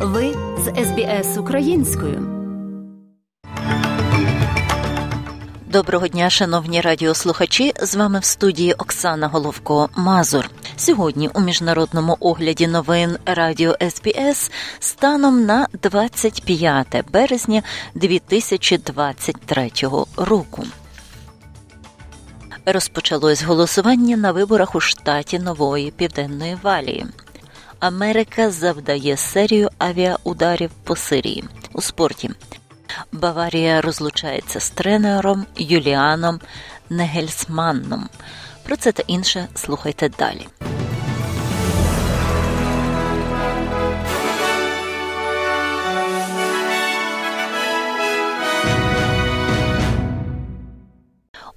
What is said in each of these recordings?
Ви з SBS Українською. Доброго дня, шановні радіослухачі! З вами в студії Оксана Головко-Мазур. Сьогодні у міжнародному огляді новин радіо SBS станом на 25 березня 2023 року. Розпочалось голосування на виборах у штаті Нової Південної Валії. Америка завдає серію авіаударів по Сирії. У спорті. Баварія розлучається з тренером Юліаном Нагельсманном. Про це та інше слухайте далі.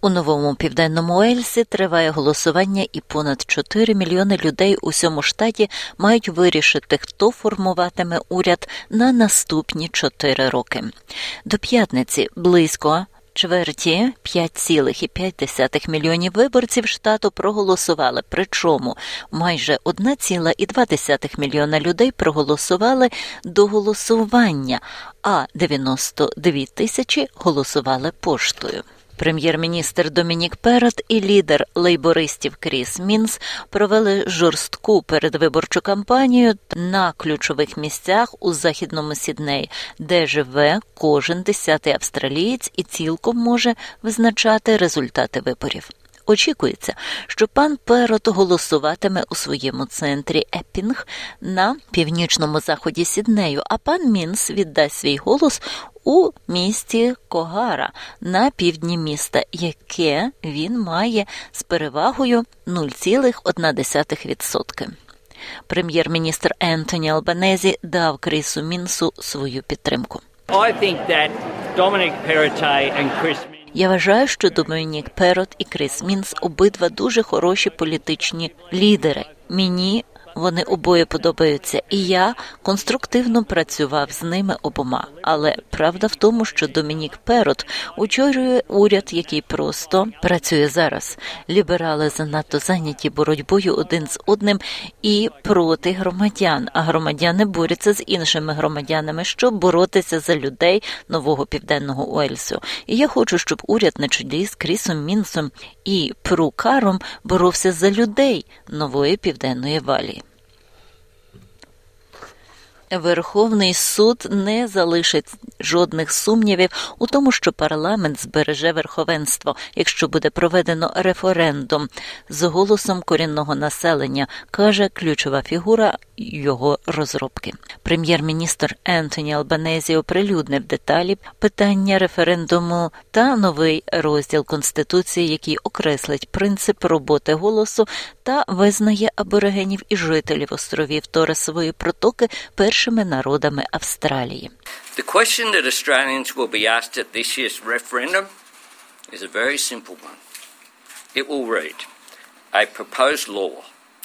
У Новому Південному Уельсі триває голосування, і понад 4 мільйони людей у всьому штаті мають вирішити, хто формуватиме уряд на наступні 4 роки. До п'ятниці близько чверті 5,5 мільйонів виборців штату проголосували, причому майже 1,2 мільйона людей проголосували до голосування, а 92 тисячі голосували поштою. Прем'єр-міністр Домінік Перротте і лідер лейбористів Крис Мінс провели жорстку передвиборчу кампанію на ключових місцях у західному Сіднеї, де живе кожен 10-й австралієць і цілком може визначати результати виборів. Очікується, що пан Перротте голосуватиме у своєму центрі Еппінг на північному заході Сіднею, а пан Мінс віддасть свій голос у місті Когара на півдні міста, яке він має з перевагою 0,1%. Прем'єр-міністр Ентоні Альбанезі дав Крису Мінсу свою підтримку. Я вважаю, що Домінік Перротте і Крис Мінс обидва дуже хороші політичні лідери. Мені вони обоє подобаються, і я конструктивно працював з ними обома. Але правда в тому, що Домінік Перротте очолює уряд, який просто працює зараз. Ліберали занадто зайняті боротьбою один з одним і проти громадян, а громадяни борються з іншими громадянами, щоб боротися за людей Нового Південного Уельсу. І я хочу, щоб уряд на чолі з Крисом Мінсом і Прукаром боровся за людей Нової Південної Валії. Верховний суд не залишить жодних сумнівів у тому, що парламент збереже верховенство, якщо буде проведено референдум з голосом корінного населення, каже ключова фігура його розробки. Прем'єр-міністр Ентоні Альбанезі оприлюднив деталі питання референдуму та новий розділ Конституції, який окреслить принцип роботи голосу та визнає аборигенів і жителів островів Торесової протоки першими народами Австралії. The question that Australians will be asked at this year's referendum is a very simple one. It will read, a proposed law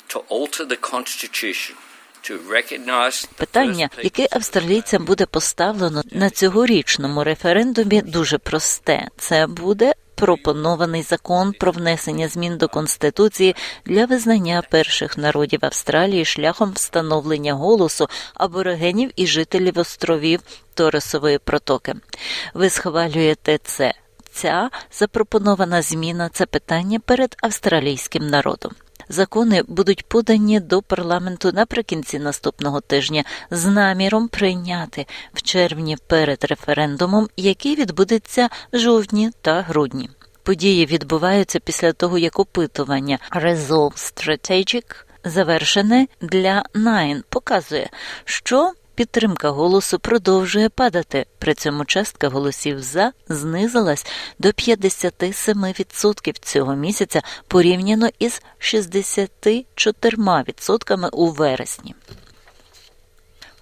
to alter the constitution. Питання, яке австралійцям буде поставлено на цьогорічному референдумі, дуже просте. Це буде пропонований закон про внесення змін до Конституції для визнання перших народів Австралії шляхом встановлення голосу аборигенів і жителів островів Торесової протоки. Ви схвалюєте це. Ця запропонована зміна – це питання перед австралійським народом. Закони будуть подані до парламенту наприкінці наступного тижня з наміром прийняти в червні перед референдумом, який відбудеться в жовтні та грудні. Події відбуваються після того, як опитування Resolve Strategic завершене для Nine показує, що підтримка голосу продовжує падати, при цьому частка голосів «за» знизилась до 57% цього місяця порівняно із 64% у вересні.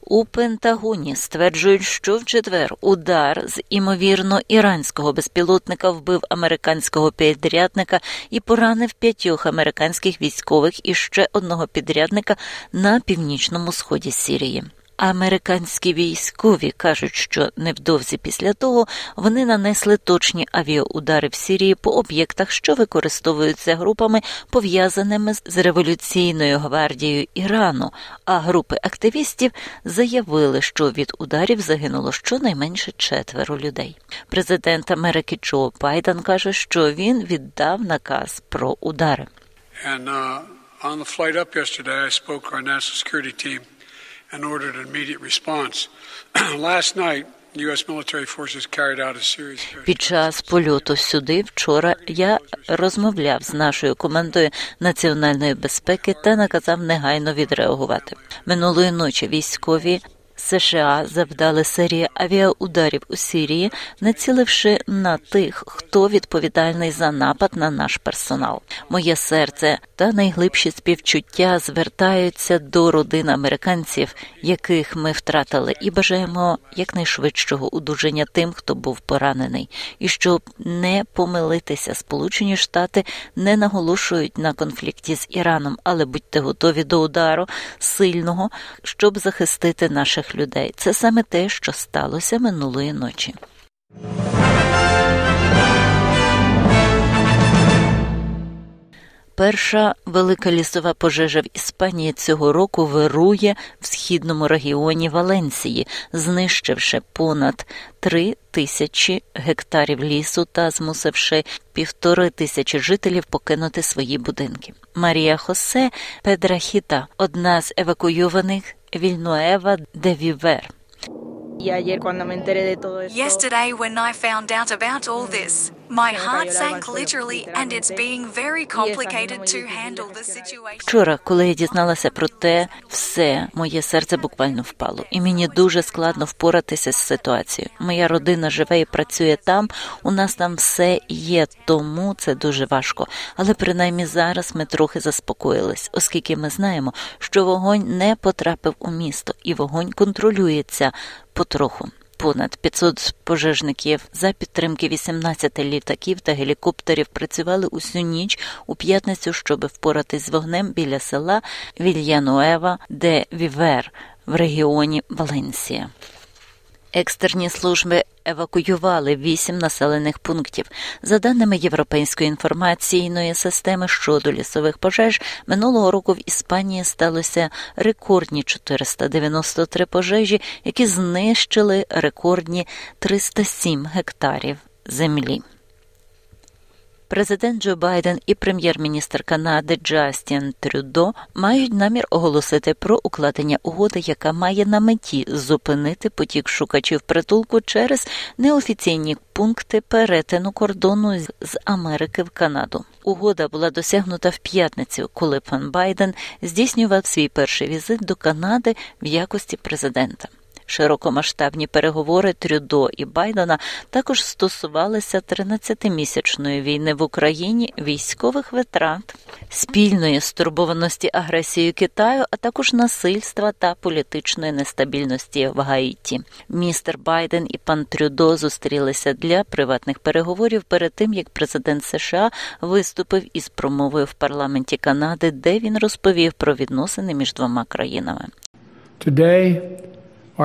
У Пентагоні стверджують, що в четвер удар з, ймовірно, іранського безпілотника вбив американського підрядника і поранив 5 американських військових і ще одного підрядника на північному сході Сирії. Американські військові кажуть, що невдовзі після того вони нанесли точні авіаудари в Сирії по об'єктах, що використовуються групами, пов'язаними з Революційною гвардією Ірану, а групи активістів заявили, що від ударів загинуло щонайменше 4 людей. Президент Америки Джо Байден каже, що він віддав наказ про удари. On the flight up yesterday, I spoke to our national security team and ordered an immediate response. Last night, U.S. military forces carried out a series of... Під час польоту сюди вчора я розмовляв з нашою командою національної безпеки та наказав негайно відреагувати. Минулої ночі військові США завдали серію авіаударів у Сирії, націливши на тих, хто відповідальний за напад на наш персонал. Моє серце та найглибші співчуття звертаються до родин американців, яких ми втратили, і бажаємо якнайшвидшого одужання тим, хто був поранений. І щоб не помилитися, Сполучені Штати не наголошують на конфлікті з Іраном, але будьте готові до удару сильного, щоб захистити наших людей. Це саме те, що сталося минулої ночі. Перша велика лісова пожежа в Іспанії цього року вирує в східному регіоні Валенсії, знищивши понад 3 тисячі гектарів лісу та змусивши 1,5 тисячі жителів покинути свої будинки. Марія Хосе Педрахіта – одна з евакуйованих Вільянуева де Вівер. Yesterday when I found out about all this, my heart sank literally and it's being very complicated to handle the situation. Вчора, коли я дізналася про те все, моє серце буквально впало. І мені дуже складно впоратися з ситуацією. Моя родина живе і працює там, у нас там все є, тому це дуже важко. Але принаймні зараз ми трохи заспокоїлись, оскільки ми знаємо, що вогонь не потрапив у місто і вогонь контролюється потроху. Понад 500 пожежників за підтримки 18 літаків та гелікоптерів працювали усю ніч у п'ятницю, щоб впоратись з вогнем біля села Вільянуева де Вівер в регіоні Валенсія. Екстрені служби евакуювали 8 населених пунктів. За даними Європейської інформаційної системи щодо лісових пожеж, минулого року в Іспанії сталося рекордні 493 пожежі, які знищили рекордні 307 гектарів землі. Президент Джо Байден і прем'єр-міністр Канади Джастін Трюдо мають намір оголосити про укладення угоди, яка має на меті зупинити потік шукачів притулку через неофіційні пункти перетину кордону з Америки в Канаду. Угода була досягнута в п'ятницю, коли пан Байден здійснював свій перший візит до Канади в якості президента. Широкомасштабні переговори Трюдо і Байдена також стосувалися 13-місячної війни в Україні, військових витрат, спільної стурбованості агресією Китаю, а також насильства та політичної нестабільності в Гаїті. Містер Байден і пан Трюдо зустрілися для приватних переговорів перед тим, як президент США виступив із промовою в парламенті Канади, де він розповів про відносини між двома країнами.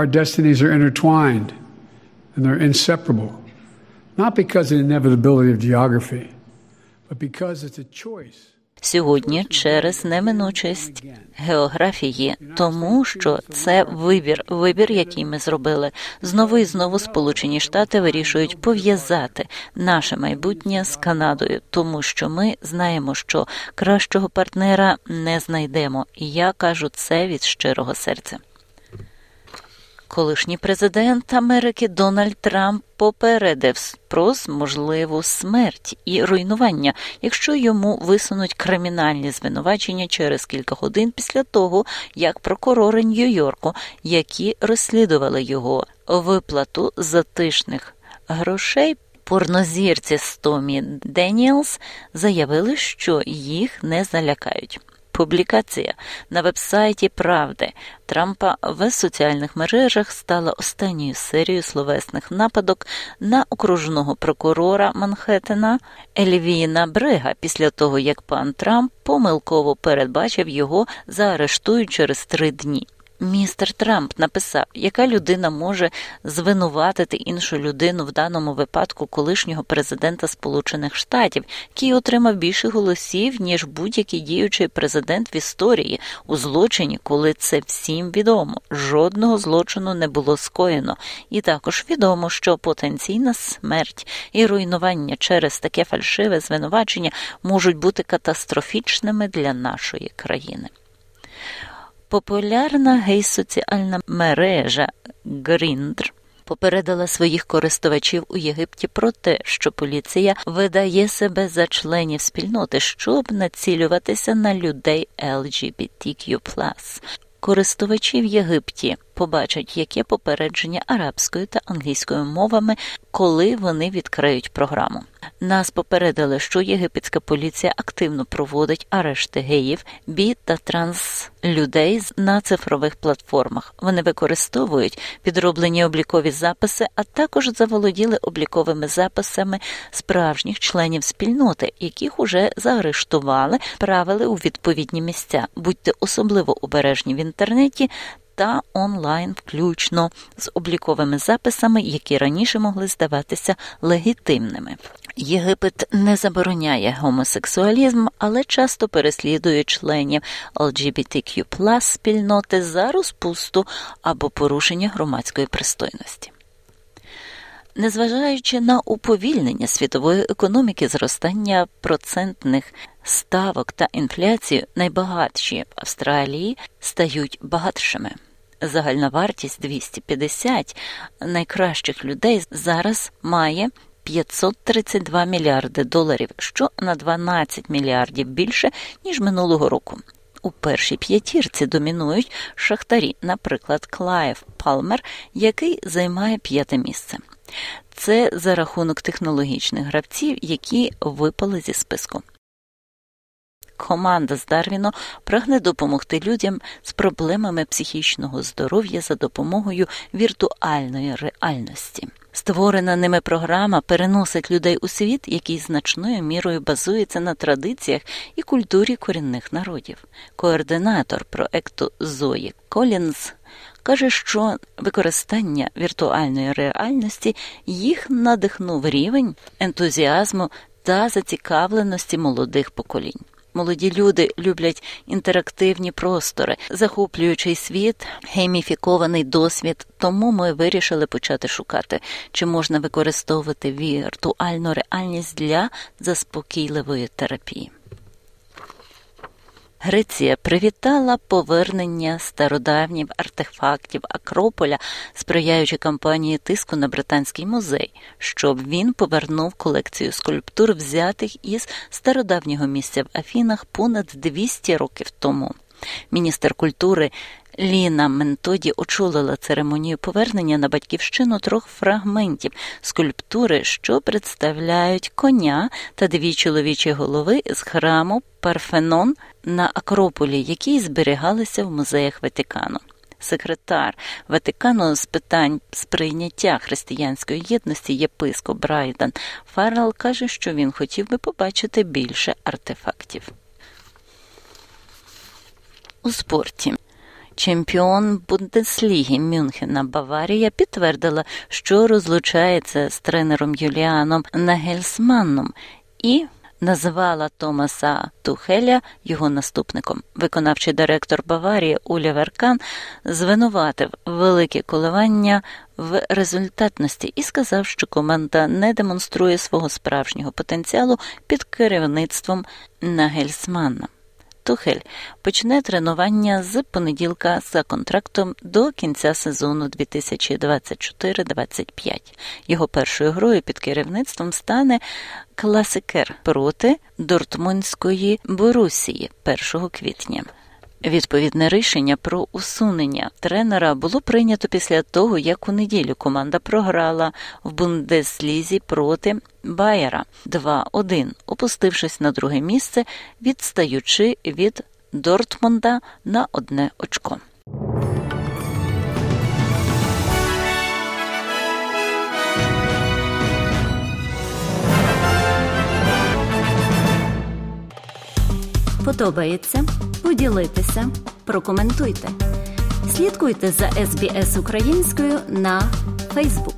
Our destinies are intertwined and they're inseparable, not because of the inevitability of geography, but because it's a choice. Сьогодні через неминучість географії, тому що це вибір, який ми зробили. Знову і знову Сполучені Штати вирішують пов'язати наше майбутнє з Канадою, тому що ми знаємо, що кращого партнера не знайдемо. І я кажу це від щирого серця. Колишній президент Америки Дональд Трамп попередив про можливу смерть і руйнування, якщо йому висунуть кримінальні звинувачення через кілька годин після того, як прокурори Нью-Йорку, які розслідували його виплату затишних грошей, порнозірці Стомі Деніелс заявили, що їх не залякають. Публікація на вебсайті «Правди» Трампа в соціальних мережах стала останньою серією словесних нападок на окружного прокурора Манхеттена Ельвіна Брега після того, як пан Трамп помилково передбачив його заарештують через 3 дні. Містер Трамп написав, яка людина може звинуватити іншу людину, в даному випадку колишнього президента Сполучених Штатів, який отримав більше голосів, ніж будь-який діючий президент в історії у злочині, коли це всім відомо. Жодного злочину не було скоєно. І також відомо, що потенційна смерть і руйнування через таке фальшиве звинувачення можуть бути катастрофічними для нашої країни. Популярна гей-соціальна мережа Grindr попередила своїх користувачів у Єгипті про те, що поліція видає себе за членів спільноти, щоб націлюватися на людей LGBTQ+. Користувачі в Єгипті побачать, яке попередження арабською та англійською мовами, коли вони відкриють програму. Нас попередили, що єгипетська поліція активно проводить арешти геїв, бі та транс-людей на цифрових платформах. Вони використовують підроблені облікові записи, а також заволоділи обліковими записами справжніх членів спільноти, яких уже заарештували, правили у відповідні місця. Будьте особливо обережні в інтернеті та онлайн включно з обліковими записами, які раніше могли здаватися легітимними. Єгипет не забороняє гомосексуалізм, але часто переслідує членів LGBTQ+ спільноти за розпусту або порушення громадської пристойності. Незважаючи на уповільнення світової економіки, зростання процентних ставок та інфляцію, найбагатші в Австралії стають багатшими. Загальна вартість 250 найкращих людей зараз має $532 мільярди, що на 12 мільярдів більше, ніж минулого року. У першій п'ятірці домінують шахтарі, наприклад, Клайв Палмер, який займає 5-те місце. Це за рахунок технологічних гравців, які випали зі списку. Команда з Дарвіну прагне допомогти людям з проблемами психічного здоров'я за допомогою віртуальної реальності. Створена ними програма переносить людей у світ, який значною мірою базується на традиціях і культурі корінних народів. Координатор проекту Зої Коллінз каже, що використання віртуальної реальності їх надихнув рівень ентузіазму та зацікавленості молодих поколінь. Молоді люди люблять інтерактивні простори, захоплюючий світ, гейміфікований досвід, тому ми вирішили почати шукати, чи можна використовувати віртуальну реальність для заспокійливої терапії. Греція привітала повернення стародавніх артефактів Акрополя, сприяючи кампанії тиску на Британський музей, щоб він повернув колекцію скульптур, взятих із стародавнього місця в Афінах понад 200 років тому. Міністр культури Ліна Ментоді очолила церемонію повернення на батьківщину 3 фрагментів скульптури, що представляють коня та 2 чоловічі голови з храму Парфенон на Акрополі, які зберігалися в музеях Ватикану. Секретар Ватикану з питань сприйняття християнської єдності єпископ Брайден Фарал каже, що він хотів би побачити більше артефактів. У спорті. Чемпіон Бундесліги Мюнхена Баварія підтвердила, що розлучається з тренером Юліаном Нагельсманном і назвала Томаса Тухеля його наступником. Виконавчий директор Баварії Олівер Кан звинуватив велике коливання в результатності і сказав, що команда не демонструє свого справжнього потенціалу під керівництвом Нагельсманна. Тухель почне тренування з понеділка за контрактом до кінця сезону 2024-25. Його першою грою під керівництвом стане класикер проти Дортмундської Борусії 1 квітня. Відповідне рішення про усунення тренера було прийнято після того, як у неділю команда програла в Бундеслізі проти Байера 2-1, опустившись на 2-ге місце, відстаючи від Дортмунда на 1 очко. Подобається? Поділіться, прокоментуйте. Слідкуйте за SBS Українською на Facebook.